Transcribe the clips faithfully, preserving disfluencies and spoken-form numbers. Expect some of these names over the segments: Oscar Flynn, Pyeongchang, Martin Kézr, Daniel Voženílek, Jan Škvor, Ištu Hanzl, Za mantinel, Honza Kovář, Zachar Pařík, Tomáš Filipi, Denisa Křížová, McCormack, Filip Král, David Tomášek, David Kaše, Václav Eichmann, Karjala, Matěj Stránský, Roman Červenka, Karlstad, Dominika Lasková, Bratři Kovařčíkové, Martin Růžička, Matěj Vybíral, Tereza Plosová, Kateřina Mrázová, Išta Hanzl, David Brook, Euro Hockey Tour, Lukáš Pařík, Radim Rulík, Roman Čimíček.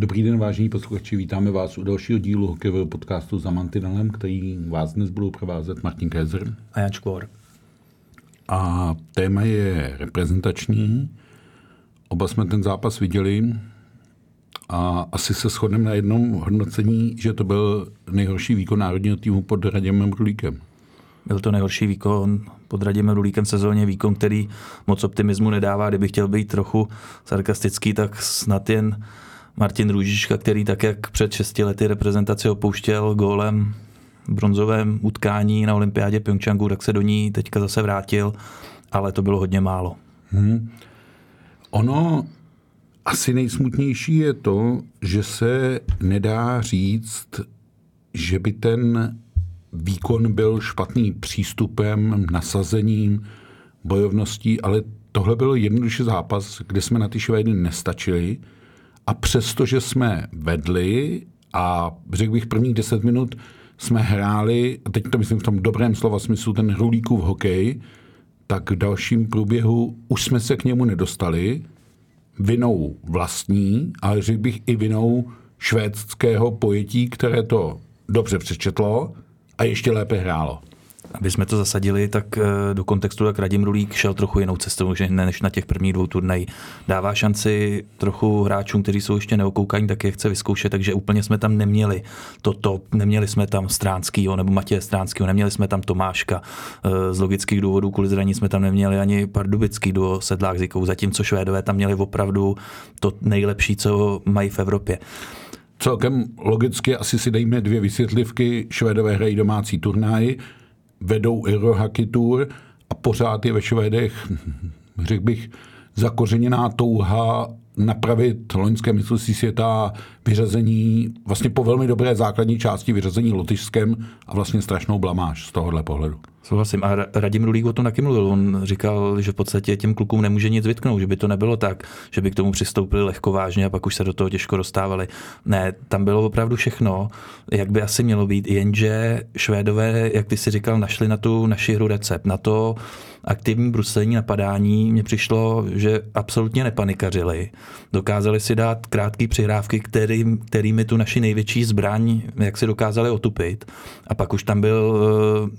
Dobrý den, vážení posluchači, vítáme vás u dalšího dílu hokejového podcastu Za mantinelem, který vás dnes budou provázet Martin Kézr a Jan Škvor. A téma je reprezentační. Oba jsme ten zápas viděli a asi se shodneme na jednom hodnocení, že to byl nejhorší výkon národního týmu pod Radimem Rulíkem. Byl to nejhorší výkon pod Radimem Rulíkem v sezóně, výkon, který moc optimismu nedává. Kdyby chtěl být trochu sarkastický, tak snad jen Martin Růžička, který tak, jak před šesti lety reprezentaci opouštěl gólem v bronzovém utkání na olympiádě Pyeongchangu, tak se do ní teďka zase vrátil, ale to bylo hodně málo. Hmm. Ono asi nejsmutnější je to, že se nedá říct, že by ten výkon byl špatný přístupem, nasazením, bojovností, ale tohle byl jednoduše zápas, kde jsme na ty Švédy nestačili. A přestože jsme vedli a řekl bych prvních deset minut jsme hráli, a teď to myslím v tom dobrém slova smyslu, ten Rulíkův hokej, tak v dalším průběhu už jsme se k němu nedostali vinou vlastní, ale řekl bych i vinou švédského pojetí, které to dobře přečetlo a ještě lépe hrálo. Aby jsme to zasadili, tak do kontextu, tak Radim Rulík šel trochu jinou cestou, než na těch prvních dvou turnaj. Dává šanci trochu hráčům, kteří jsou ještě neokoukaní, tak je chce vyzkoušet, takže úplně jsme tam neměli toto, neměli jsme tam Stránskýho nebo Matěje Stránskýho, neměli jsme tam Tomáška. Z logických důvodů kvůli zranění jsme tam neměli ani pardubický duo Sedlák s Jikou, zatímco Švédové tam měli opravdu to nejlepší, co mají v Evropě. Celkem logicky asi si dejme dvě vysvětlivky. Švédové hrají domácí turnaj, vedou Euro Hockey Tour a pořád je ve Švédech, řekl bych, zakořeněná touha napravit loňské mistrovství světa, vyřazení, vlastně po velmi dobré základní části vyřazení Lotyšskem a vlastně strašnou blamáž z tohohle pohledu. Souhlasím. A Radim Rulík o tom taky mluvil. On říkal, že v podstatě těm klukům nemůže nic vytknout, že by to nebylo tak, že by k tomu přistoupili lehko vážně a pak už se do toho těžko dostávali. Ne, tam bylo opravdu všechno, jak by asi mělo být, jenže Švédové, jak ty si říkal, našli na tu naši hru recept, na to aktivní bruslení, napadání. Mně přišlo, že absolutně nepanikařili. Dokázali si dát krátké přihrávky, který, kterými tu naši největší zbraň, jak si dokázali otupit. A pak už tam byl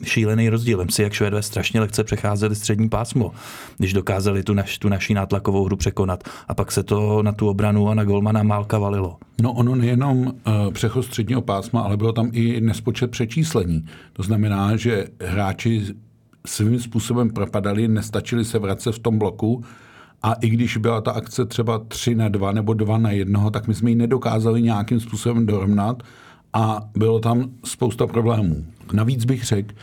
šílený rozdíl. Vem si, jak Švédové strašně lehce přecházeli střední pásmo, když dokázali tu, naš, tu naší nátlakovou hru překonat. A pak se to na tu obranu a na golmana Málka valilo. No ono nejenom uh, přechod středního pásma, ale bylo tam i nespočet přečíslení. To znamená, že hráči svým způsobem propadali, nestačili se vracet v tom bloku a i když byla ta akce třeba tři na dva nebo dva na jednoho, tak my jsme ji nedokázali nějakým způsobem dorovnat a bylo tam spousta problémů. Navíc bych řekl,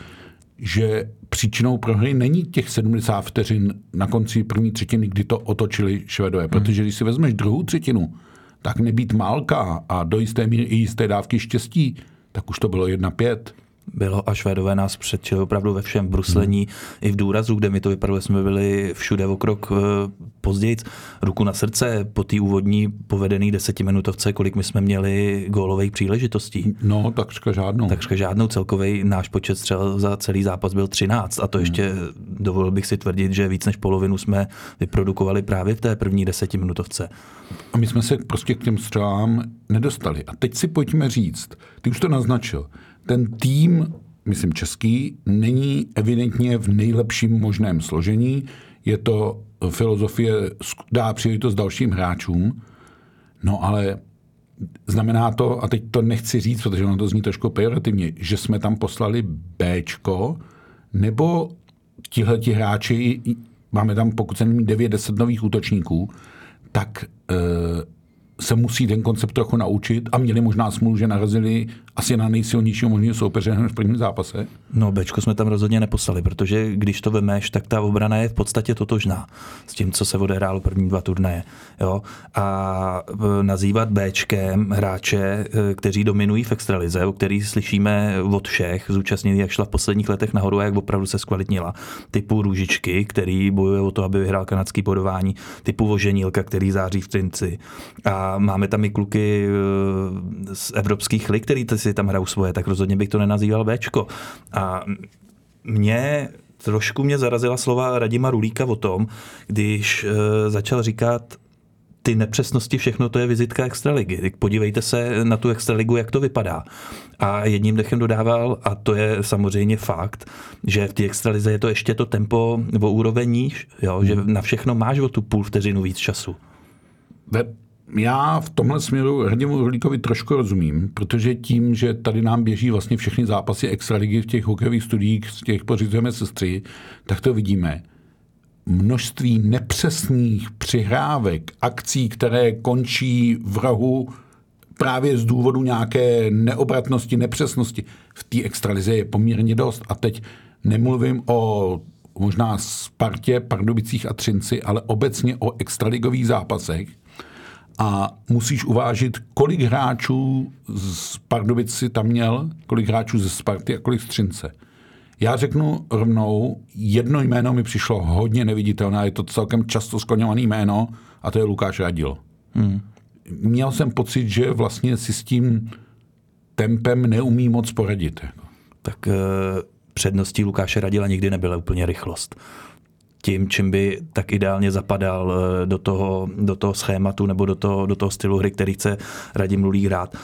že příčinou prohry není těch sedmdesát vteřin na konci první třetiny, kdy to otočili Švédové, hmm. protože když si vezmeš druhou třetinu, tak nebýt Málka a do jisté míry i jisté dávky štěstí, tak už to bylo jedna pět. Bylo a Švédové nás předčili opravdu ve všem bruslení, hmm. i v důrazu, kde mi to vypadalo, jsme byli všude o krok později. Ruku na srdce po té úvodní povedené desetiminutovce, kolik my jsme měli gólových příležitostí. No, takřka žádnou. Takřka žádnou, celkový náš počet střel za celý zápas byl třináct a to ještě hmm. dovolil bych si tvrdit, že víc než polovinu jsme vyprodukovali právě v té první desetiminutovce. A my jsme se prostě k těm střelám nedostali. A teď si pojďme říct, ty už to naznačil, ten tým, myslím český, není evidentně v nejlepším možném složení. Je to filozofie, dá příležitost dalším hráčům. No ale znamená to, a teď to nechci říct, protože ono to zní trošku pejorativně, že jsme tam poslali béčko, nebo tihleti hráči, máme tam pokud se nevím devět deset nových útočníků, tak e, se musí ten koncept trochu naučit a měli možná smůlu, že narazili asi na nejsilnějšího možného soupeře v prvním zápase? No, Bčko jsme tam rozhodně neposlali, protože když to vemeš, tak ta obrana je v podstatě totožná s tím, co se odehrálo první dva turnaje. Jo? A nazývat Bčkem hráče, kteří dominují v extralize, o kterých slyšíme od všech zúčastněných, jak šla v posledních letech nahoru a jak opravdu se zkvalitnila. Typu Růžičky, který bojuje o to, aby vyhrál kanadský bodování, typu Voženílka, který září v Třinci. A máme tam i kluky z evropských lig, který si tam hrajou svoje, tak rozhodně bych to nenazýval Bčko. A mě trošku mě zarazila slova Radima Rulíka o tom, když začal říkat ty nepřesnosti, všechno to je vizitka extraligy. Podívejte se na tu extraligu, jak to vypadá. A jedním dechem dodával, a to je samozřejmě fakt, že v té extralize je to ještě to tempo o úroveň níž, jo, že na všechno máš o tu půl vteřinu víc času. Ve Já v tomhle směru Radimu Rulíkovi trošku rozumím, protože tím, že tady nám běží vlastně všechny zápasy extraligy v těch hokejových studiích, z těch pořizujeme sestry, tak to vidíme. Množství nepřesných přihrávek, akcí, které končí v rohu právě z důvodu nějaké neobratnosti, nepřesnosti, v té extralize je poměrně dost. A teď nemluvím o možná Spartě, Pardubicích a Třinci, ale obecně o extraligových zápasech. A musíš uvážit, kolik hráčů z Pardubic si tam měl, kolik hráčů ze Sparty a kolik z Třince. Já řeknu rovnou, jedno jméno mi přišlo hodně neviditelné, je to celkem často skloňované jméno, a to je Lukáš Radil. Hmm. Měl jsem pocit, že vlastně si s tím tempem neumí moc poradit. Tak předností Lukáše Radila nikdy nebyla úplně rychlost. Tím, čím by tak ideálně zapadal do toho, do toho schématu nebo do toho, do toho stylu hry, který chce Radim Rulík hrát.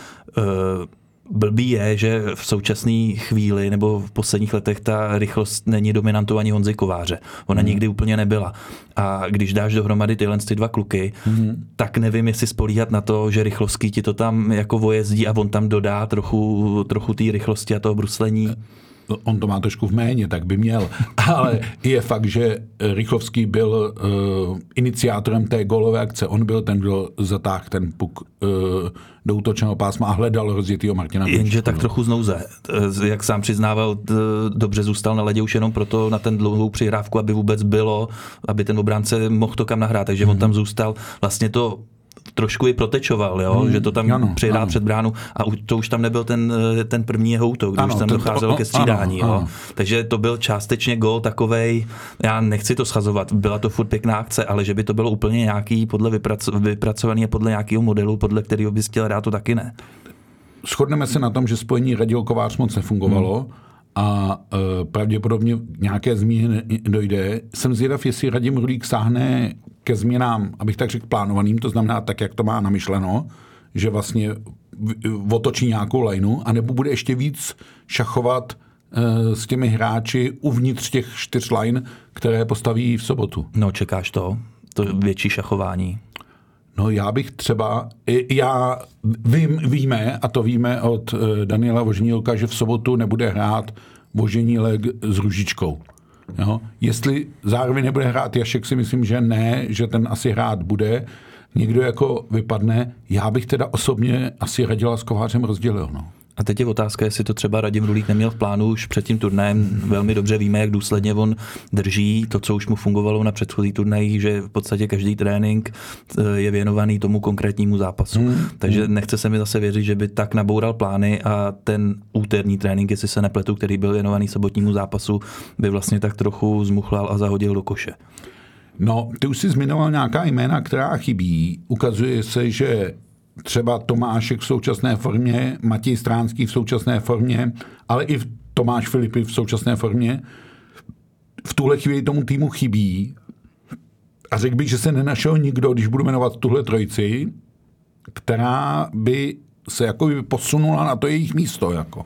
Blbý je, že v současné chvíli nebo v posledních letech ta rychlost není dominantou ani Honzy Kováře. Ona hmm. nikdy úplně nebyla. A když dáš dohromady tyhle ty dva kluky, hmm. tak nevím, jestli spolíhat na to, že rychlostky ti to tam jako vojezdí a on tam dodá trochu, trochu té rychlosti a toho bruslení. On to má trošku v méně, tak by měl. Ale je fakt, že Rychovský byl uh, iniciátorem té gólové akce. On byl ten, kdo zatáhl ten puk uh, do útočného pásma a hledal rozjetýho Martina. Jenže tak trochu z nouze. Jak sám přiznával, dobře zůstal na ledě už jenom proto na ten dlouhou přihrávku, aby vůbec bylo, aby ten obránce mohl to kam nahrát. Takže hmm. on tam zůstal. Vlastně to trošku i protečoval, jo? Hmm, že to tam ano, přihrál ano. před bránu a to už tam nebyl ten, ten první jeho útok, když ano, už tam docházelo ke střídání. Ano, ano. Jo? Takže to byl částečně gól takovej, já nechci to schazovat, byla to furt pěkná akce, ale že by to bylo úplně nějaký podle vypraco- vypracovaný a podle nějakého modelu, podle kterého bys chtěl dát, to taky ne. Shodneme se na tom, že spojení Radil Kovář moc nefungovalo hmm. a e, pravděpodobně nějaké změny dojde. Jsem zvědav, jestli Radim Rulík sáhne ke změnám, abych tak řekl, plánovaným, to znamená tak, jak to má namyšleno, že vlastně otočí nějakou lajnu, anebo bude ještě víc šachovat e, s těmi hráči uvnitř těch čtyř lajn, které postaví v sobotu. No, čekáš to? To je větší šachování. No, já bych třeba, já vím, víme, a to víme od Daniela Voženílka, že v sobotu nebude hrát Voženílek s Růžičkou. Jo? Jestli zároveň nebude hrát Jašek, si myslím, že ne, že ten asi hrát bude. Někdo jako vypadne, já bych teda osobně asi Radila s Kovářem rozdělil, no. A teď je otázka, jestli to třeba Radim Rulík neměl v plánu už před tím turnajem. Velmi dobře víme, jak důsledně on drží to, co už mu fungovalo na předchozích turnajích, že v podstatě každý trénink je věnovaný tomu konkrétnímu zápasu. Hmm. Takže nechce se mi zase věřit, že by tak naboural plány a ten úterní trénink, jestli se nepletu, který byl věnovaný sobotnímu zápasu, by vlastně tak trochu zmuchlal a zahodil do koše. No, ty už jsi zmiňoval nějaká jména, která chybí. Ukazuje se, že třeba Tomášek v současné formě, Matěj Stránský v současné formě, ale i Tomáš Filipi v současné formě. V tuhle chvíli tomu týmu chybí. A řekl bych, že se nenašel nikdo, když budu jmenovat tuhle trojici, která by se jako by posunula na to jejich místo. Jako.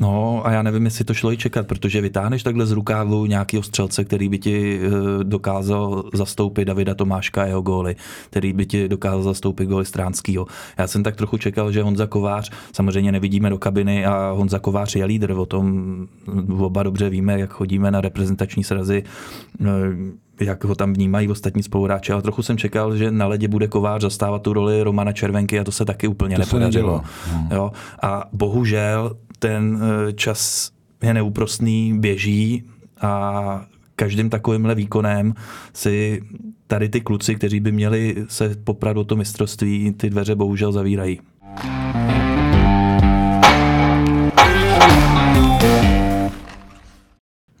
No a já nevím, jestli to šlo i čekat, protože vytáhneš takhle z rukávu nějakého střelce, který by ti dokázal zastoupit Davida Tomáška a jeho góly, který by ti dokázal zastoupit góly Stránskýho. Já jsem tak trochu čekal, že Honza Kovář, samozřejmě nevidíme do kabiny a Honza Kovář je lídr, o tom oba dobře víme, jak chodíme na reprezentační srazy, jak ho tam vnímají ostatní spoluhráči, ale trochu jsem čekal, že na ledě bude Kovář zastávat tu roli Romana Červenky a to se taky úplně to nepodařilo. Hmm. Jo? A bohužel ten čas je neúprostný, běží a každým takovýmhle výkonem si tady ty kluci, kteří by měli se poprat o to mistrovství, ty dveře bohužel zavírají.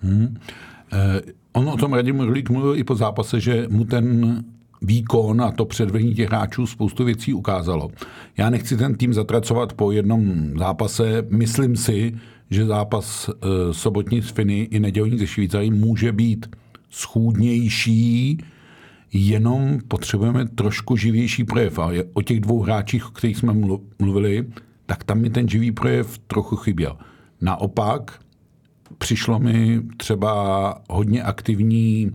Hmm. Eh, on o tom Radim Rulík mluvil i po zápase, že mu ten výkon a to předvedení těch hráčů spoustu věcí ukázalo. Já nechci ten tým zatracovat po jednom zápase. Myslím si, že zápas eh, sobotní s Finy i nedělní ze Švýcarí může být schůdnější, jenom potřebujeme trošku živější projev. A o těch dvou hráčích, o kterých jsme mluvili, tak tam mi ten živý projev trochu chyběl. Naopak přišlo mi třeba hodně aktivní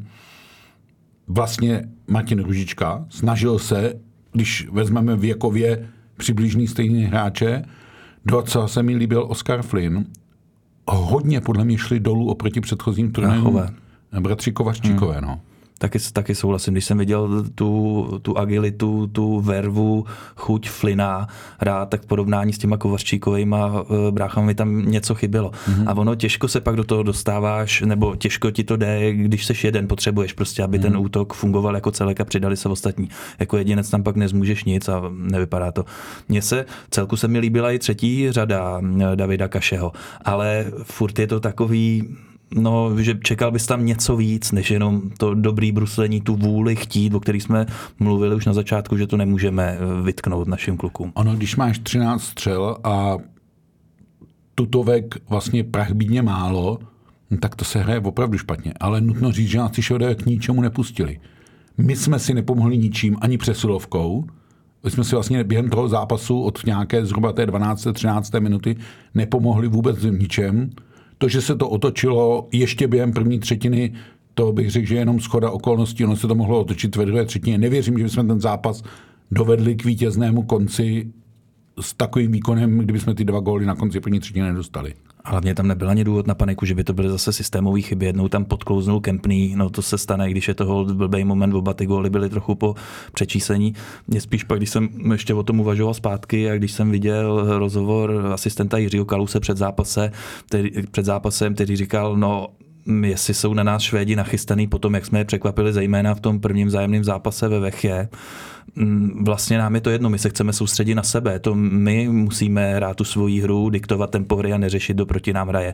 vlastně Martin Růžička. Snažil se, když vezmeme věkově přibližný stejný hráče, docela se mi líbil Oscar Flynn. Hodně podle mě šli dolů oproti předchozím turnajům Bratři Kovařčíkové. Hmm. No. Taky, taky souhlasím. Když jsem viděl tu, tu agilitu, tu vervu, chuť Flynna rád, tak v porovnání s těma Kovařčíkovejma bráchami tam něco chybělo. Mm-hmm. A ono těžko se pak do toho dostáváš, nebo těžko ti to jde, když seš jeden, potřebuješ prostě, aby mm-hmm. ten útok fungoval jako celek a přidali se ostatní. Jako jedinec tam pak nezmůžeš nic a nevypadá to. Mně se, celku se mi líbila i třetí řada Davida Kašeho, ale furt je to takový... No, že čekal bys tam něco víc, než jenom to dobrý bruslení, tu vůli chtít, o který jsme mluvili už na začátku, že to nemůžeme vytknout našim klukům. Ano, když máš třináct střel a tutovek vlastně prachbídně málo, tak to se hraje opravdu špatně. Ale nutno říct, že nás ty Švédové k ničemu nepustili. My jsme si nepomohli ničím, ani přesilovkou. My jsme si vlastně během toho zápasu od nějaké zhruba té dvanácté třinácté minuty nepomohli vůbec ničem. To, že se to otočilo ještě během první třetiny, to bych řekl, že jenom shoda okolností, ono se to mohlo otočit ve druhé třetině. Nevěřím, že bychom ten zápas dovedli k vítěznému konci s takovým výkonem, kdybychom ty dva góly na konci první třetiny nedostali. A hlavně tam nebyl ani důvod na paniku, že by to byly zase systémové chyby. Jednou tam podklouznul Kempný, no to se stane, když je to hold, blbej moment, oba ty góly byly trochu po přečíslení. Mě spíš pak, když jsem ještě o tom uvažoval zpátky a když jsem viděl rozhovor asistenta Jiřího Kaluse před, zápase, který, před zápasem, který říkal, no jestli jsou na nás Švédi nachystaný po tom, jak jsme je překvapili, zejména v tom prvním vzájemném zápase ve Vechě, vlastně nám je to jedno, my se chceme soustředit na sebe, to my musíme hrát tu svoji hru, diktovat tempo hry a neřešit, kdo proti nám hraje.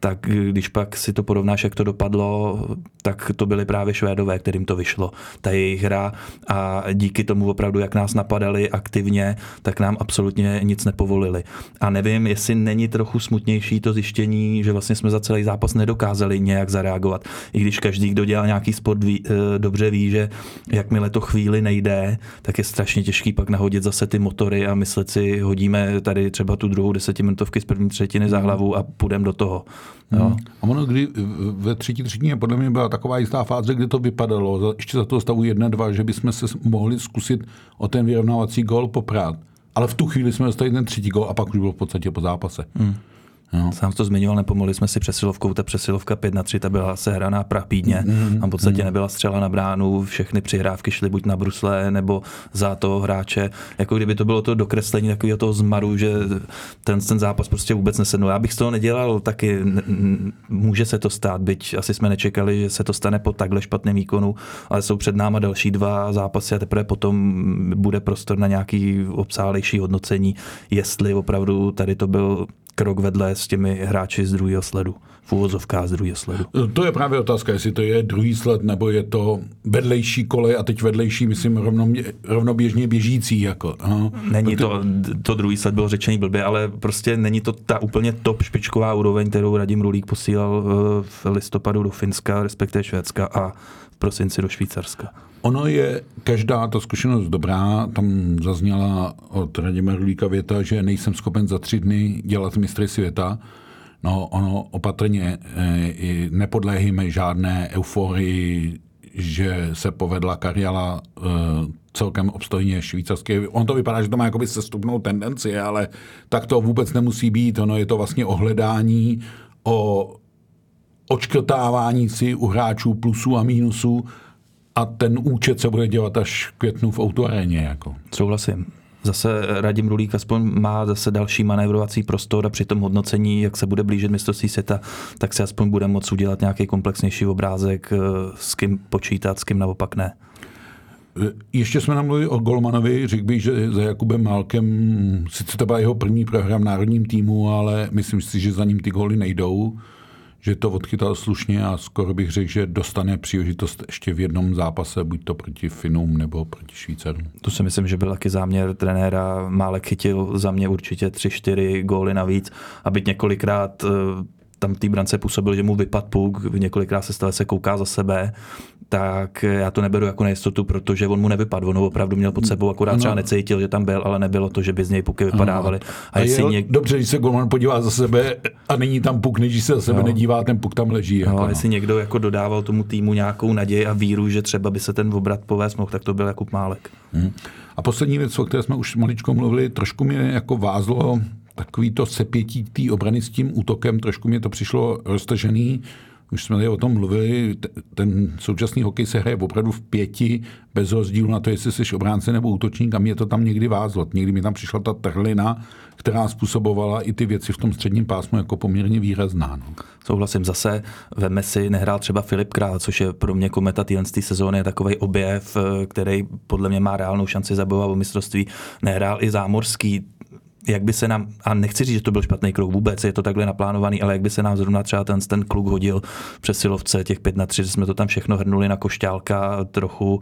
Tak když pak si to porovnáš, jak to dopadlo, tak to byly právě Švédové, kterým to vyšlo. Ta jejich hra a díky tomu opravdu, jak nás napadali aktivně, tak nám absolutně nic nepovolili. A nevím, jestli není trochu smutnější to zjištění, že vlastně jsme za celý zápas nedokázali nějak zareagovat. I když každý, kdo dělá nějaký sport, ví, dobře ví, že jakmile to chvíli nejde, tak je strašně těžký pak nahodit zase ty motory a myslet si, hodíme tady třeba tu druhou desetiminutovky z první třetiny za hlavu a půjdeme do toho. No. A ono, kdy ve třetí třetině podle mě byla taková jistá fáze, kde to vypadalo, ještě za toho stavu jedna dva, že bychom se mohli zkusit o ten vyrovnávací gól poprát. Ale v tu chvíli jsme dostali ten třetí gól a pak už bylo v podstatě po zápase. Mm. No. Sám to zmiňoval, nepomohli jsme si přesilovkou, ta přesilovka pět na tři, ta byla sehraná prapídně, mm. tam v podstatě mm. nebyla střela na bránu, všechny přihrávky šly buď na brusle, nebo za toho hráče, jako kdyby to bylo to dokreslení takového toho zmaru, že ten, ten zápas prostě vůbec nesednul. Já bych z toho nedělal taky, může se to stát, byť asi jsme nečekali, že se to stane po takhle špatném výkonu, ale jsou před náma další dva zápasy a teprve potom bude prostor na nějaký obsáhlejší hodnocení, jestli opravdu tady to byl krok vedle s těmi hráči z druhého sledu, v úvozovkách z druhého sledu. To je právě otázka, jestli to je druhý sled, nebo je to vedlejší kolej, a teď vedlejší, myslím, rovno, rovnoběžně běžící. Jako. No. Není to, to druhý sled bylo řečený blbě, ale prostě není to ta úplně top špičková úroveň, kterou Radim Rulík posílal v listopadu do Finska, respektive Švédska a v prosinci do Švýcarska. Ono je každá ta zkušenost dobrá, tam zazněla od Radima Rulíka věta, že nejsem schopen za tři dny dělat mistry světa. No ono opatrně, e, nepodléhejme žádné euforii, že se povedla Karjala e, celkem obstojně švýcarské. Ono to vypadá, že to má jakoby sestupnou tendenci, ale tak to vůbec nemusí být. Ono je to vlastně ohledání o odškrtávání si u hráčů plusů a mínusů a ten účet se bude dělat až v květnu v autoaréně. Jako. Souhlasím. Zase Radim Rulík aspoň má zase další manévrovací prostor a při tom hodnocení, jak se bude blížit mistrovství světa, tak se aspoň bude moct udělat nějaký komplexnější obrázek, s kým počítat, s kým naopak ne. Ještě jsme namluvili o golmanovi, řekl bych, že za Jakubem Málkem, sice to byla jeho první program v národním týmu, ale myslím si, že za ním ty góly nejdou, že to odchytal slušně a skoro bych řekl, že dostane příležitost ještě v jednom zápase, buď to proti Finům nebo proti Švýcarům. To si myslím, že byl taky záměr trenéra. Málek chytil za mě určitě tři čtyři góly navíc a byť několikrát tam té brance působil, že mu vypad puk, několikrát se stále se kouká za sebe, tak já to neberu jako nejistotu, protože on mu nevypadl, on ho opravdu měl pod sebou, akorát no. třeba necítil, že tam byl, ale nebylo to, že by z něj puky vypadávaly. No. A, a je něk... dobře, když se golman podívá za sebe a není tam puk, než když se za sebe no. nedívá, ten puk tam leží. No, jako, no. A jestli někdo jako dodával tomu týmu nějakou naději a víru, že třeba by se ten obrat povést mohl, tak to byl Jakub Málek. Hmm. A poslední věc, o které jsme už maličko mluvili, trošku mě jako vázlo takový to sepětí té obrany s tím útokem, trošku mě to přišlo roztažený. Už jsme tady o tom mluvili, ten současný hokej se hraje opravdu v pěti, bez rozdílu na to, jestli jsi obránce nebo útočník, a mě to tam někdy vázlo. Někdy mi tam přišla ta trhlina, která způsobovala i ty věci v tom středním pásmu jako poměrně výrazná. No. Souhlasím, zase ve Messi nehrál třeba Filip Král, což je pro mě kometa týhle sezóny, je takovej objev, který podle mě má reálnou šanci zabojovat o mistrovství. Nehrál i Zámorský. Jak by se nám, a nechci říct, že to byl špatný krok vůbec, je to takhle naplánovaný, ale jak by se nám zrovna třeba ten, ten kluk hodil přesilovce těch pět na tři, že jsme to tam všechno hrnuli na Košťálka trochu,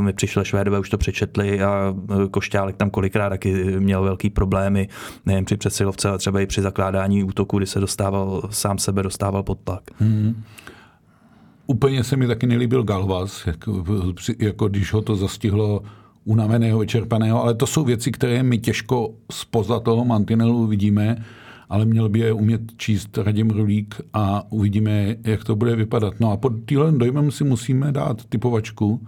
my přišli Švédové, už to přečetli a Košťálek tam kolikrát taky měl velký problémy, nejen při přesilovce, ale třeba i při zakládání útoku, kdy se dostával, sám sebe dostával pod tlak. Hmm. Úplně se mi taky nelíbil Galvas, jako, jako když ho to zastihlo unaveného, vyčerpaného, ale to jsou věci, které my těžko spoza toho mantinelu vidíme, ale měl by je umět číst Radim Rulík a uvidíme, jak to bude vypadat. No a pod tímhle dojmem si musíme dát typovačku.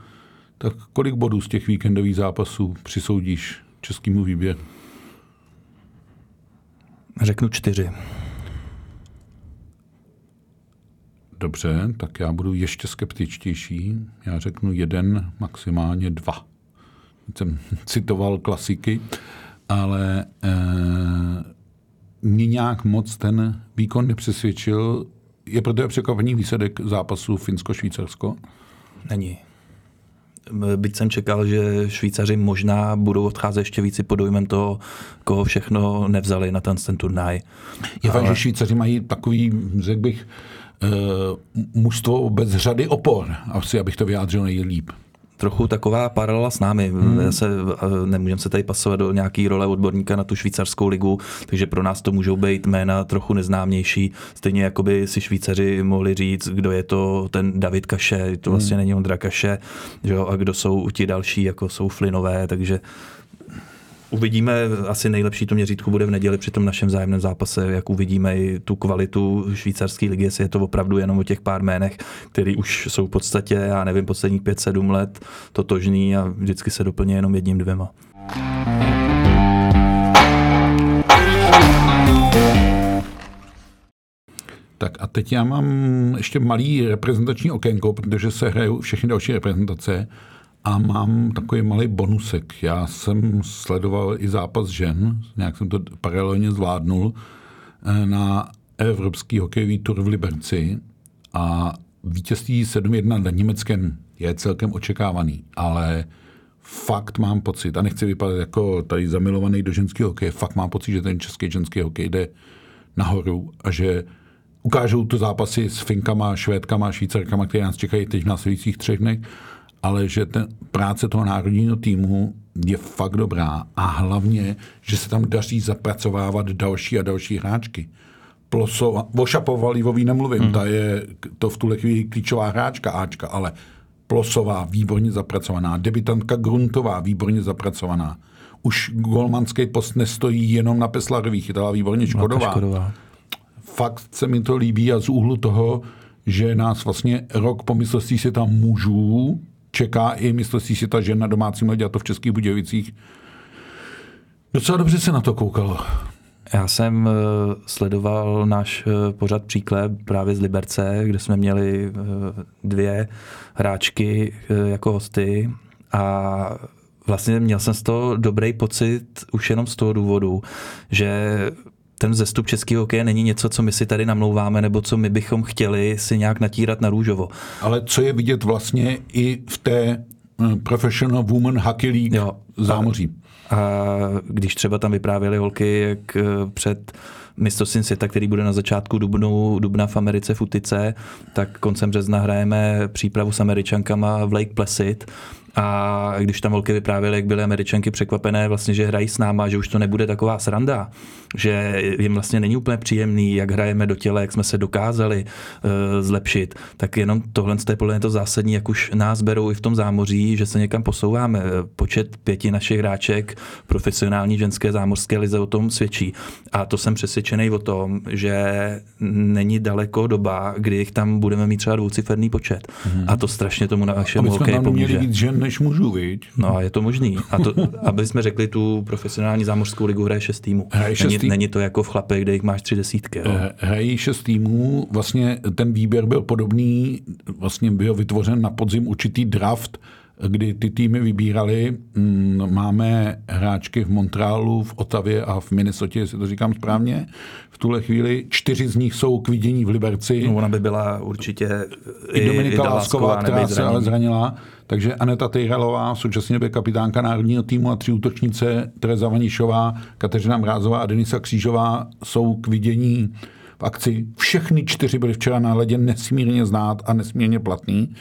Tak kolik bodů z těch víkendových zápasů přisoudíš českému výběru? Řeknu čtyři. Dobře, tak já budu ještě skeptičtější. Já řeknu jeden, maximálně dva. Jsem citoval klasiky, ale e, mě nějak moc ten výkon nepřesvědčil. Je proto překvapený výsledek zápasu Finsko-Švýcarsko? Není. Byť jsem čekal, že Švýcaři možná budou odcházet ještě víc pod dojmem toho, koho všechno nevzali na ten, ten turnaj. Je fakt, ale... že Švýcaři mají takový, řekl bych, e, mužstvo bez řady opor. Asi, abych to vyjádřil nejlíp. Trochu taková paralela s námi. Hmm. Se, nemůžeme se tady pasovat do nějaký role odborníka na tu švýcarskou ligu, takže pro nás to můžou být jména trochu neznámější. Stejně jako by si Švýcaři mohli říct, kdo je to ten David Kaše, to vlastně hmm. není Ondra Kaše, že jo, a kdo jsou ti další, jako jsou Flynnové, takže uvidíme, asi nejlepší to měřítko bude v neděli při tom našem vzájemném zápase, jak uvidíme i tu kvalitu švýcarské ligy, jestli je to opravdu jenom o těch pár jménech, který už jsou v podstatě, já nevím, posledních pět sedm let totožný a vždycky se doplní jenom jedním dvěma. Tak a teď já mám ještě malý reprezentační okénko, protože se hrajou všechny další reprezentace. A mám takový malý bonusek. Já jsem sledoval i zápas žen, nějak jsem to paralelně zvládnul, na Evropský hokejový tur v Liberci a vítězství sedm jedna nad Německem je celkem očekávaný, ale fakt mám pocit, a nechci vypadat jako tady zamilovaný do ženského hokeje, fakt mám pocit, že ten český ženský hokej jde nahoru a že ukážou tu zápasy s Finkama, Švédkama, Švýcarkama, které nás čekají teď v následujících třech dnech, ale že ten, práce toho národního týmu je fakt dobrá a hlavně, že se tam daří zapracovávat další a další hráčky. Plosová, o Šapovalivový nemluvím, hmm. ta je to v tuhle chvíli klíčová hráčka Ačka, ale Plosová výborně zapracovaná, debutantka Gruntová výborně zapracovaná. Už golmanský post nestojí jenom na Peslarových, chytala výborně Škodová. Škodová. Fakt se mi to líbí a z úhlu toho, že nás vlastně rok po mistrovství si tam mužů čeká i mistrovství světa žen na domácím ledě, a to v Českých Budějovicích. Docela dobře se na to koukalo. Já jsem sledoval náš pořad Příklep právě z Liberce, kde jsme měli dvě hráčky jako hosty a vlastně měl jsem z toho dobrý pocit už jenom z toho důvodu, že ten vzestup českého hokeje není něco, co my si tady namlouváme, nebo co my bychom chtěli si nějak natírat na růžovo. Ale co je vidět vlastně i v té Professional Women Hockey League jo, zámoří. A, a když třeba tam vyprávěly holky, jak před mistrovstvím světa, který bude na začátku dubnu, dubna v Americe v Utice, tak koncem března hrajeme přípravu s Američankama v Lake Placid. A když tam holky vyprávěly, jak byly Američanky překvapené, vlastně, že hrají s náma, že už to nebude taková sranda, že jim vlastně není úplně příjemný, jak hrajeme do těla, jak jsme se dokázali uh, zlepšit, tak jenom tohle je podle mě to zásadní, jak už nás berou i v tom zámoří, že se někam posouváme. Počet pěti našich hráček profesionální ženské zámořské lize o tom svědčí. A to jsem přesvědčený o tom, že není daleko doba, kdy tam budeme mít třeba dvouciferný počet. Hmm. A to strašně tomu našemu hokeji pomůže. Než mužů, viď? No a je to možný. A to, aby jsme řekli, tu profesionální zámořskou ligu hraje šest týmů. Hraje šest týmů. Není, není to jako v chlape, kde jich máš tři desítky. No? Hrají šest týmů. Vlastně ten výběr byl podobný. Vlastně byl vytvořen na podzim určitý draft, kdy ty týmy vybírali. Máme hráčky v Montrealu, v Ottawě a v Minnesotě, jestli to říkám správně. V tuhle chvíli čtyři z nich jsou k vidění v Liberci. No ona by byla určitě i, i Dominika Lasková, která se ale zranila. Takže Aneta Tejralová, současně byla kapitánka národního týmu a tři útočnice, Tereza Vaníšová, Kateřina Mrázová a Denisa Křížová jsou k vidění v akci. Všechny čtyři byly včera na ledě nesmírně znát a nesmírně platný.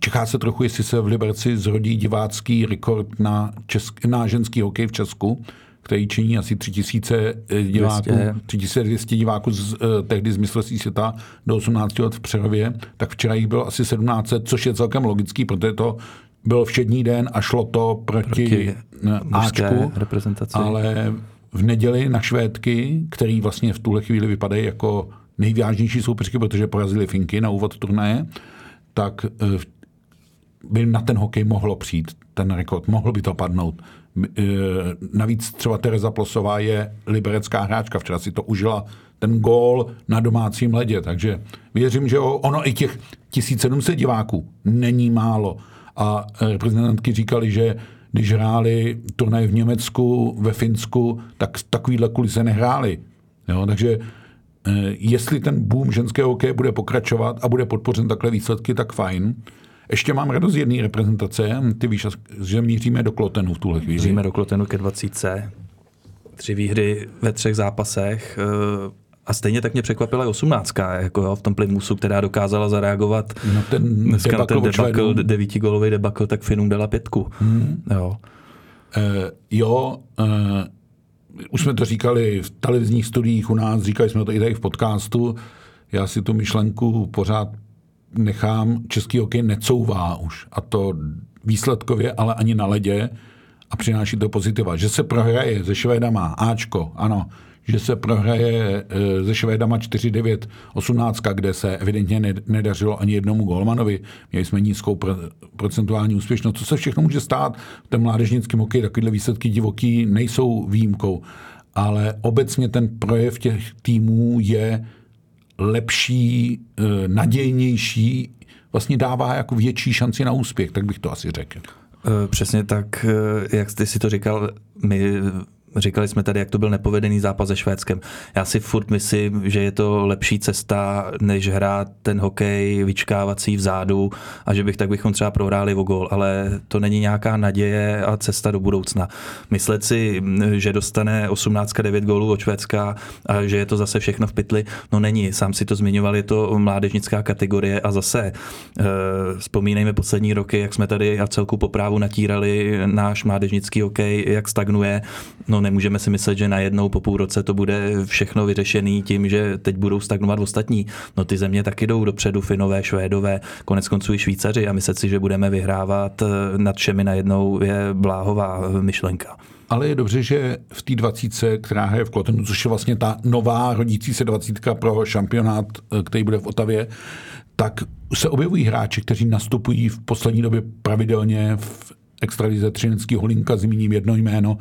Čeká se trochu, jestli se v Liberci zrodí divácký rekord na, česk, na ženský hokej v Česku, který činí asi tři tisíce diváků, tři tisíce dvě stě diváků z, eh, tehdy z mistrovství světa do osmnácti let v Přerově, tak včera jich bylo asi sedmnáct set, což je celkem logický, protože to byl všední den a šlo to proti, proti Ačku, ale v neděli na Švédky, který vlastně v tuhle chvíli vypadají jako nejvážnější soupeřky, protože porazili Finky na úvod turnaje, tak eh, by na ten hokej mohlo přijít, ten rekord, mohl by to padnout. Navíc třeba Tereza Plosová je liberecká hráčka, včera si to užila ten gól na domácím ledě, takže věřím, že ono i těch tisíc sedm set diváků není málo. A reprezentantky říkali, že když hráli turnaj v Německu, ve Finsku, tak takovýhle kulise nehráli. Jo, takže jestli ten boom ženského hokeje bude pokračovat a bude podpořen takhle výsledky, tak fajn. Ještě mám radost z jedné reprezentace. Ty víš, že míříme do Klotenu v tuhle chvíli. Míříme do Klotenu ke dvacítce. Tři výhry ve třech zápasech. A stejně tak mě překvapila i osmnáctka jako jo, v tom Plymousu, která dokázala zareagovat. No ten debakl, debakl devítigólový debakl, tak Finům dala pětku. Hmm. Jo, uh, jo uh, už jsme to říkali v televizních studiích u nás, říkali jsme to i tady v podcastu. Já si tu myšlenku pořád nechám, český hokej necouvá už, a to výsledkově, ale ani na ledě, a přináší to pozitiva. Že se prohraje ze Švédama Ačko, ano, že se prohraje ze Švédama čtyři devět osmnáct, kde se evidentně nedařilo ani jednomu golmanovi, měli jsme nízkou procentuální úspěšnost, co se všechno může stát v tom mládežnickém hokeji, takovýhle výsledky divoký nejsou výjimkou, ale obecně ten projev těch týmů je lepší, nadějnější, vlastně dává jako větší šanci na úspěch, tak bych to asi řekl. Přesně tak, jak jsi si to říkal, my říkali jsme tady, jak to byl nepovedený zápas se Švédskem. Já si furt myslím, že je to lepší cesta, než hrát ten hokej vyčkávací vzádu a že bych tak bychom třeba prohráli o gól, ale to není nějaká naděje a cesta do budoucna. Myslet si, že dostane osmnáct devět gólů od Švédska a že je to zase všechno v pytli, no není. Sám si to zmiňoval, je to mládežnická kategorie a zase vzpomínejme poslední roky, jak jsme tady a celku poprávu natírali náš mládežnický hokej, jak stagnuje. No nemůžeme si myslet, že najednou po půl roce to bude všechno vyřešený tím, že teď budou stagnovat ostatní. No ty země taky jdou dopředu, Finové, Švédové, konec konců i Švýcaři, a myslet si, že budeme vyhrávat nad všemi najednou, je bláhová myšlenka. Ale je dobře, že v té dvacítce, která hraje v Klotenu, což je vlastně ta nová rodící se dvacítka pro šampionát, který bude v Ottawě, tak se objevují hráči, kteří nastupují v poslední době pravidelně v extralize třineckého Hlinka, zmíním jedno jméno,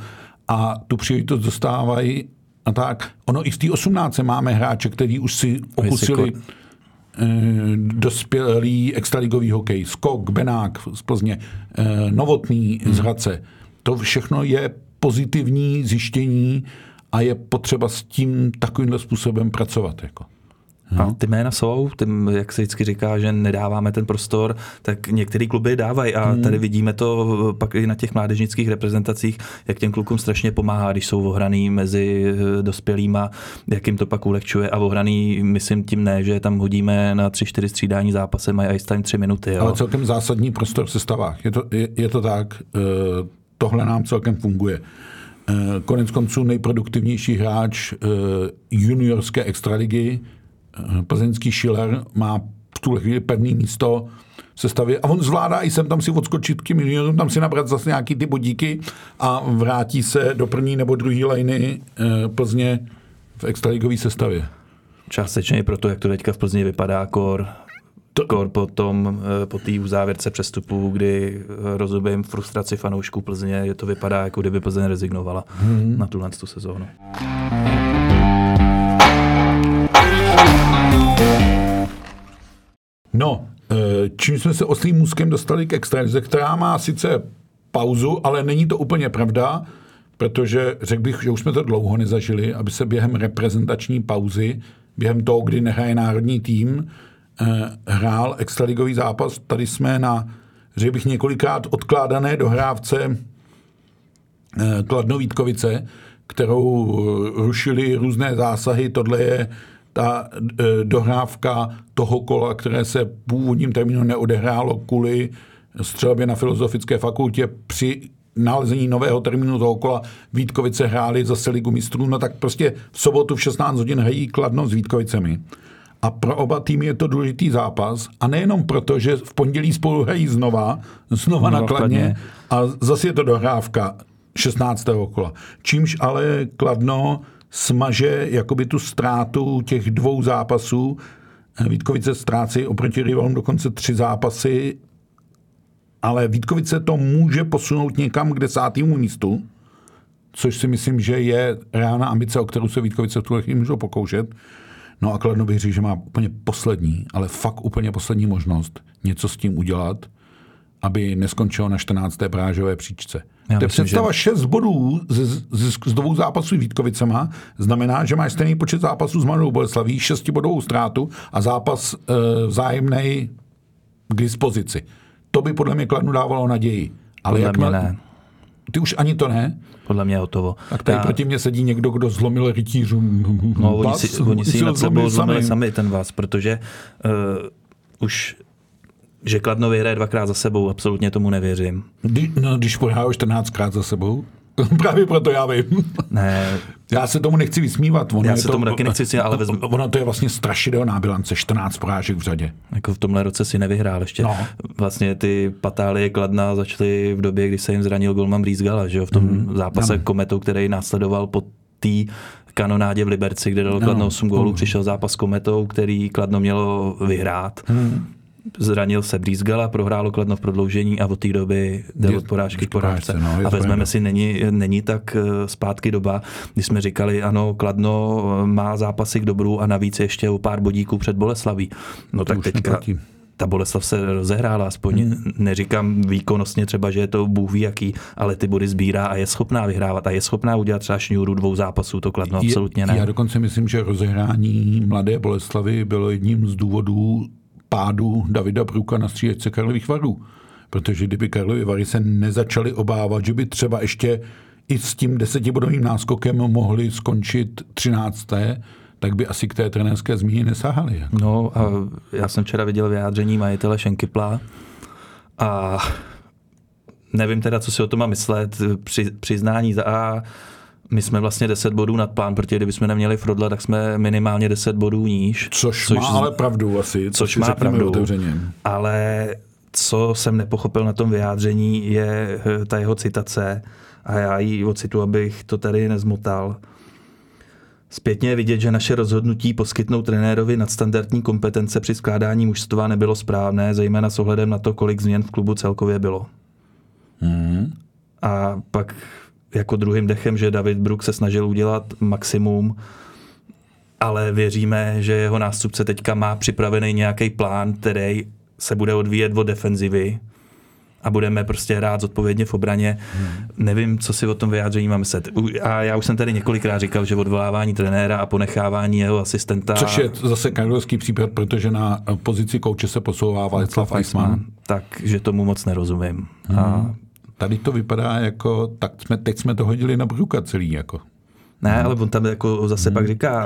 a tu příležitost dostávají a tak. Ono i z té osmnáctky máme hráče, který už si opustili dospělý extraligový hokej. Skok, Benák z Plzně, Novotný z Hradce. To všechno je pozitivní zjištění a je potřeba s tím takovýmhle způsobem pracovat. Jako. No. A ty jména jsou, ty, jak se vždycky říká, že nedáváme ten prostor, tak některé kluby dávají a hmm. tady vidíme to pak i na těch mládežnických reprezentacích, jak těm klukům strašně pomáhá, když jsou ohraný mezi dospělýma, jak jim to pak ulehčuje a ohraný, myslím tím ne, že tam hodíme na tři, čtyři střídání zápase, mají ice time tři minuty. Jo? Ale celkem zásadní prostor v sestavách, je to, je, je to tak, tohle nám celkem funguje. Koneckonců nejproduktivnější hráč juniorské extraligy plzeňský Schiller má v tuhle chvíli pevný místo v sestavě a on zvládá i sem tam si odskočit k juniorům, tam si nabrat zase nějaký ty bodíky a vrátí se do první nebo druhé lajny Plzně v extraligové sestavě. Částečně i proto, jak to teďka v Plzni vypadá, kor, to... kor potom po té uzávěrce přestupu, kdy rozumím frustraci fanoušků Plzně, že to vypadá, jako kdyby Plzeň rezignovala hmm. na tuhle tu sezónu. No, čím jsme se oslým můzkem dostali k extralize, která má sice pauzu, ale není to úplně pravda, protože řekl bych, že už jsme to dlouho nezažili, aby se během reprezentační pauzy, během toho, kdy nehraje národní tým, hrál extraligový zápas. Tady jsme na, řekl bych, několikrát odkládané dohrávce Kladno-Vítkovice, kterou rušili různé zásahy. Tohle je ta dohrávka toho kola, které se původním termínu neodehrálo kvůli střelbě na Filozofické fakultě. Při nalezení nového termínu toho kola Vítkovice hráli zase ligu mistrů. No tak prostě v sobotu v šestnáct hodin hrají Kladno s Vítkovicemi. A pro oba týmy je to důležitý zápas. A nejenom proto, že v pondělí spolu hrají znova, znova no, na Kladně. A zase je to dohrávka šestnáctého kola. Čímž ale Kladno smaže jakoby tu ztrátu těch dvou zápasů. Vítkovice ztrácí oproti rivalům dokonce tři zápasy, ale Vítkovice to může posunout někam k desátému místu, což si myslím, že je reálná ambice, o kterou se Vítkovice v tuhle chvíli můžou pokoušet. No a Kladno bych řík, že má úplně poslední, ale fakt úplně poslední možnost něco s tím udělat, aby neskončilo na čtrnácté brážové příčce. Já to myslím, představa šest bodů z, z, z dvou zápasů Vítkovicema znamená, že máš stejný počet zápasů s Mladou Boleslaví, šestibodovou ztrátu a zápas e, vzájemnej k dispozici. To by podle mě Kladnu dávalo naději. Ale podle jak mě na... ne. Ty už ani to ne? Podle mě hotovo. Tak tady já... proti mě sedí někdo, kdo zlomil rytířům no, vás. Oni si, oni si nad sebou zlomili sami ten vás, protože uh, už... Že Kladno vyhraje dvakrát za sebou, absolutně tomu nevěřím. Kdy, no, když prohrálo čtrnáctkrát za sebou, právě proto já vím. Ne. Já se tomu nechci vysmívat. Ono já se to, tomu taky nechci vysmívat, ale vezmu. Ono to je vlastně strašidelná bilance, čtrnáct porážek v řadě. Jako v tomhle roce si nevyhrál ještě. No. Vlastně ty patálie Kladna začaly v době, kdy se jim zranil golman Brýzgala, že jo, v tom mm. zápase no. Kometu, který následoval po té kanonádě v Liberci, kde dalo Kladno osm gólů, mm. přišel zápas s Kometou, který Kladno mělo vyhrát. Mm. Zranil se Brýzgala, prohrálo Kladno v prodloužení a od té doby jde od porážky k porážce. No, a vezmeme si, není, není tak zpátky doba, když jsme říkali, ano, Kladno má zápasy k dobru a navíc ještě o pár bodíků před Boleslaví. No tak teďka ta Boleslav se rozehrála, aspoň hmm. neříkám výkonnostně třeba, že je to bůh ví jaký, ale ty body sbírá a je schopná vyhrávat a je schopná udělat třeba šňůru dvou zápasů, to Kladno je, absolutně ne. Já dokonce myslím, že rozehrání Mladé Boleslavy bylo jedním z důvodů pádu Davida Bruka na střídačce Karlových Varů. Protože kdyby Karlovy Vary se nezačaly obávat, že by třeba ještě i s tím desetibodovým náskokem mohli skončit třinácté, tak by asi k té trenérské změně nesahali. Jako. No a já jsem včera viděl vyjádření majitele Šenkypla a nevím teda, co si o tom má myslet. Při, přiznání za A my jsme vlastně deset bodů nad plán, protože kdybychom neměli Frodla, tak jsme minimálně deset bodů níž. Což, což má ale pravdu asi. Což, což má pravdu. Otevřeně. Ale co jsem nepochopil na tom vyjádření, je ta jeho citace. A já ji ocitu, abych to tady nezmotal. Zpětně je vidět, že naše rozhodnutí poskytnout trenérovi nadstandardní kompetence při skládání mužstva nebylo správné, zejména s ohledem na to, kolik změn v klubu celkově bylo. Mm. A pak... jako druhým dechem, že David Brook se snažil udělat maximum, ale věříme, že jeho nástupce teďka má připravený nějaký plán, který se bude odvíjet od defenzivy a budeme prostě hrát zodpovědně v obraně. Hmm. Nevím, co si o tom vyjádření mám myslet. A já už jsem tady několikrát říkal, že odvolávání trenéra a ponechávání jeho asistenta... Což je zase kanadský případ, protože na pozici kouče se posouvá Václav Eichmann. Takže tomu moc nerozumím. Hmm. A... Tady to vypadá jako, tak jsme, teď jsme to hodili na Bruka celý jako. Ne, ale on tam jako zase hmm. pak říká,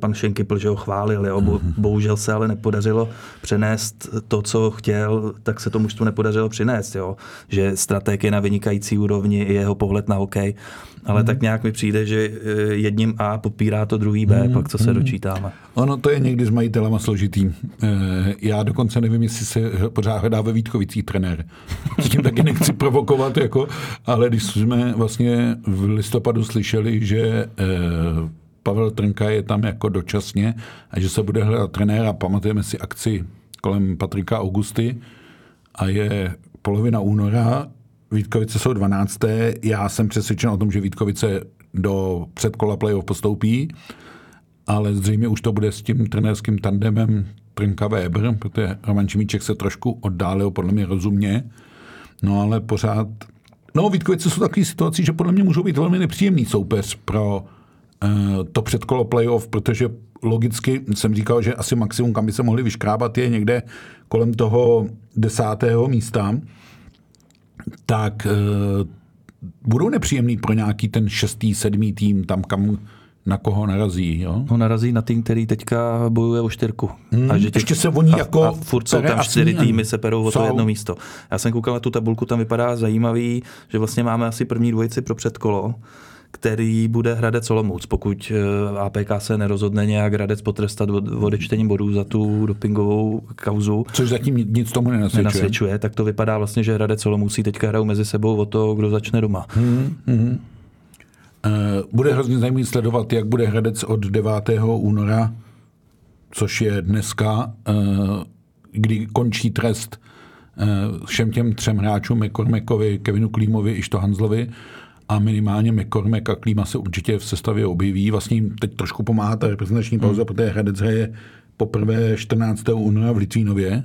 pan Šenkypl, že ho chválil, jo, bo, bohužel se ale nepodařilo přenést to, co chtěl, tak se to mužstvu nepodařilo přinést, jo, že stratég je na vynikající úrovni i jeho pohled na hokej, ale hmm. tak nějak mi přijde, že jedním A popírá to druhý B, hmm. pak co se hmm. dočítáme. Ono to je někdy s majitelama složitý. Já dokonce nevím, jestli se pořád hledá ve Vítkovicích trenér. S tím taky nechci provokovat, jako, ale když jsme vlastně v listopadu slyšeli, že Pavel Trnka je tam jako dočasně a že se bude hledat trenéra. Pamatujeme si akci kolem Patrika Augusty a je polovina února, Vítkovice jsou dvanácté Já jsem přesvědčen o tom, že Vítkovice do předkola playoff postoupí, ale zřejmě už to bude s tím trenérským tandemem Trnka-Weber, protože Roman Čimíček se trošku oddálil, podle mě rozumně, no ale pořád... No, Vítkovice jsou takový situací, že podle mě můžou být velmi nepříjemný soupeř pro uh, to předkolo playoff, protože logicky jsem říkal, že asi maximum, kam by se mohli vyškrábat, je někde kolem toho desátého místa. Tak uh, budou nepříjemný pro nějaký ten šestý, sedmý tým, tam kam na koho narazí, jo? No, narazí na tým, který teďka bojuje o čtyřku. Hmm, a že těch, ještě se voní a, jako... A furt jsou tam čtyři týmy, se perou o to jedno místo. Já jsem koukal na tu tabulku, tam vypadá zajímavý, že vlastně máme asi první dvojici pro předkolo, který bude Hradec Olomouc, pokud á pé ká se nerozhodne nějak Hradec potrestat odečtením bodů za tu dopingovou kauzu. Což zatím nic tomu nenasvědčuje. nenasvědčuje. Tak to vypadá vlastně, že Hradec Olomoucí teďka hrajou mezi sebou o to, kdo začne doma. Hmm, hmm. Bude hrozně zajímavý sledovat, jak bude Hradec od devátého února což je dneska, kdy končí trest všem těm třem hráčům, McCormackovi, Kevinu Klímovi, Ištu Hanzlovi a minimálně McCormack a Klíma se určitě v sestavě objeví. Vlastně teď trošku pomáhá ta reprezentační pauza, hmm. protože Hradec hraje poprvé čtrnáctého února v Litvínově.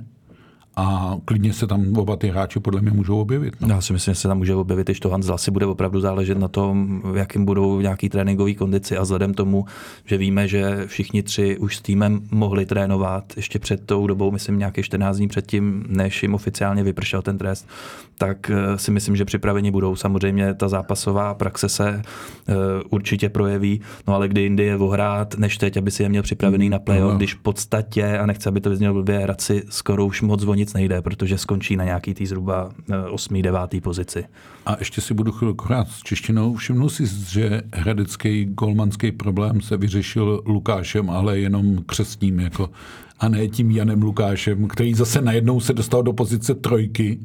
A klidně se tam oba ty hráči podle mě můžou objevit. No. Já si myslím, že se tam může objevit, ještě to Hanzl asi bude opravdu záležet na tom, v jakým budou nějaký tréninkový kondici a vzhledem tomu, že víme, že všichni tři už s týmem mohli trénovat ještě před tou dobou, myslím nějaké čtrnáct dní předtím, než jim oficiálně vypršel ten trest, tak si myslím, že připraveni budou. Samozřejmě ta zápasová praxe se uh, určitě projeví, no ale kdy jindy je ohrát, než teď, aby si je měl připravený na playoff, no. Když v podstatě, a nechci, aby to vyznělo blbě, hrát si skoro už moc voní nic nejde, protože skončí na nějaký tý zhruba osmé deváté pozici. A ještě si budu chvilku hrát s češtinou. Všimnu si, že hradecký golmanský problém se vyřešil Lukášem, ale jenom křestním, jako, a ne tím Janem Lukášem, který zase najednou se dostal do pozice trojky.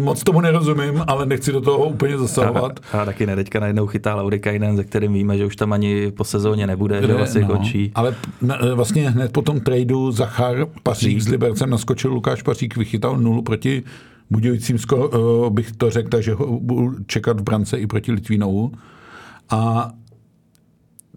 Moc tomu nerozumím, ale nechci do toho úplně zasahovat. A, a taky ne, teďka najednou chytá Laurikainen, ze kterým víme, že už tam ani po sezóně nebude, ne, že vlastně no, končí. Ale na, vlastně hned po tom tradu Zachar Pařík z Libercem naskočil Lukáš Pařík, vychytal nulu proti Budějovicím, skoro uh, bych to řekl, takže ho budu čekat v brance i proti Litvínovu. A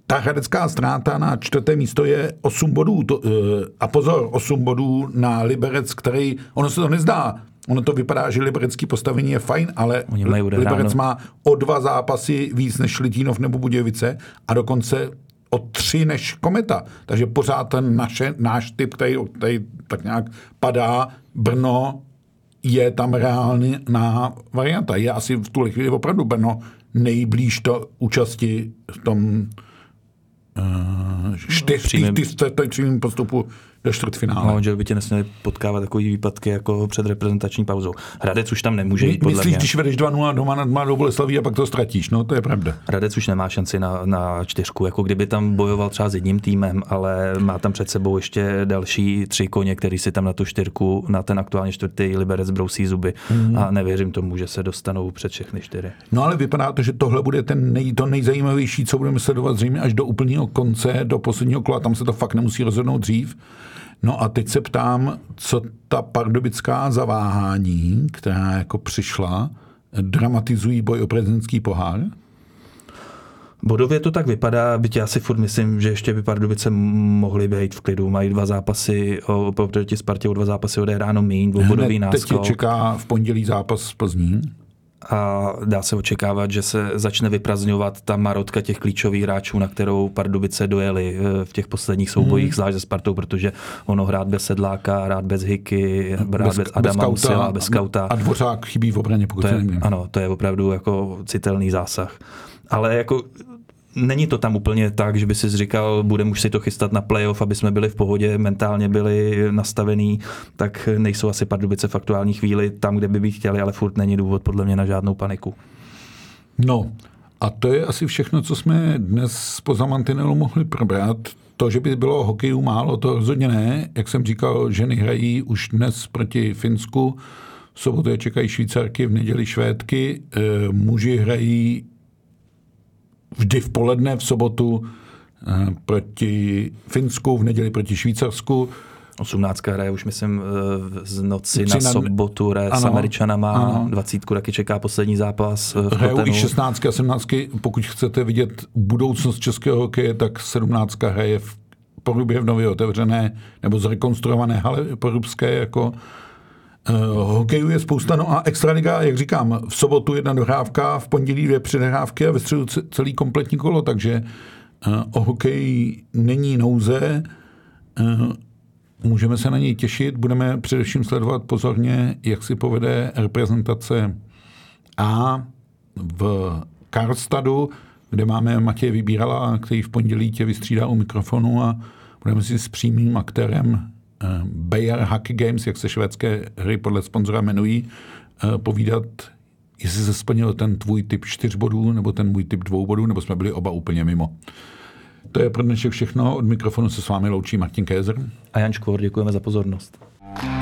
ta hradecká ztráta na čtvrté místo je osm bodů To, uh, a pozor, osm bodů na Liberec, který, ono se to nezdá, ono to vypadá, že liberecký postavení je fajn, ale Liberec má o dva zápasy víc než Litínov nebo Budějovice a dokonce o tři než Kometa. Takže pořád ten naše, náš typ, který, který tak nějak padá, Brno je tam reálně na varianta. Je asi v tuhle chvíli opravdu Brno nejblíž to účasti v tom čtyřtým postupu do čtvrtfinále. No, že by tě nesměli potkávat takový výpadky jako před reprezentační pauzou. Hradec už tam nemůže jít, podle mě. Myslíš, když vedeš dva nula doma nad do Boleslaví a pak to ztratíš, no to je pravda. Hradec už nemá šanci na, na čtyřku, jako kdyby tam bojoval třeba s jedním týmem, ale má tam před sebou ještě další tři koně, který si tam na tu čtyřku, na ten aktuálně čtvrtý Liberec brousí zuby mm. a nevěřím tomu, že se dostanou před všechny čtyři. No ale vypadá to, že tohle bude ten nej, to nejzajímavější, co budeme sledovat zřejmě až do úplného konce, do posledního kola, tam se to fakt nemusí rozhodnout dřív. No a teď se ptám, co ta pardubická zaváhání, která jako přišla, dramatizují boj o prezidentský pohár? Bodově to tak vypadá, byť já si furt myslím, že ještě by Pardubice mohly být v klidu. Mají dva zápasy, o, protože Spartě o dva zápasy odehráno míň, dvoubodový náskok. Teď čeká v pondělí zápas v Plzní. A dá se očekávat, že se začne vyprazňovat ta marotka těch klíčových hráčů, na kterou Pardubice dojeli v těch posledních soubojích, hmm. zvlášť se Spartou, protože ono hrát bez Sedláka, hrát bez Hiky, hrát bez, bez Adama Musila, bez Kauta. A Dvořák chybí v obraně, pokud se nevím. Ano, to je opravdu jako citelný zásah. Ale jako není to tam úplně tak, že by si říkal, budeme už si to chystat na playoff, aby jsme byli v pohodě, mentálně byli nastavení, tak nejsou asi Pardubice v aktuální chvíli tam, kde by by chtěli, ale furt není důvod podle mě na žádnou paniku. No a to je asi všechno, co jsme dnes poza mantinelu mohli probrat. To, že by bylo hokeju málo, to rozhodně ne. Jak jsem říkal, ženy hrají už dnes proti Finsku, v sobotu je čekají Švýcarky, v neděli Švédky, muži hrají vždy v poledne, v sobotu proti Finsku, v neděli proti Švýcarsku. osmnáctka hraje už, myslím, z noci na, na sobotu hraje s Američanama, dvacítku taky čeká poslední zápas. Hrajou i šestnáctky a sedmnáctky. Pokud chcete vidět budoucnost českého hokeje, tak sedmnáctka hraje v Porubě v nově otevřené nebo zrekonstruované hale porubské. Jako hokejů je spousta, no a extraliga, jak říkám, v sobotu jedna dohrávka, v pondělí dvě předhrávky a ve středu celý kompletní kolo, takže o hokeji není nouze, můžeme se na něj těšit, budeme především sledovat pozorně, jak si povede reprezentace A v Karlstadu, kde máme Matěje Vybírala, který v pondělí tě vystřídá u mikrofonu a budeme si s přímým aktérem Bayer Hockey Games, jak se švédské hry podle sponzora jmenují, povídat, jestli se splnil ten tvůj typ čtyř bodů, nebo ten můj typ dvou bodů, nebo jsme byli oba úplně mimo. To je pro dnešek všechno. Od mikrofonu se s vámi loučí Martin Kézr. A Jan Škvor, děkujeme za pozornost.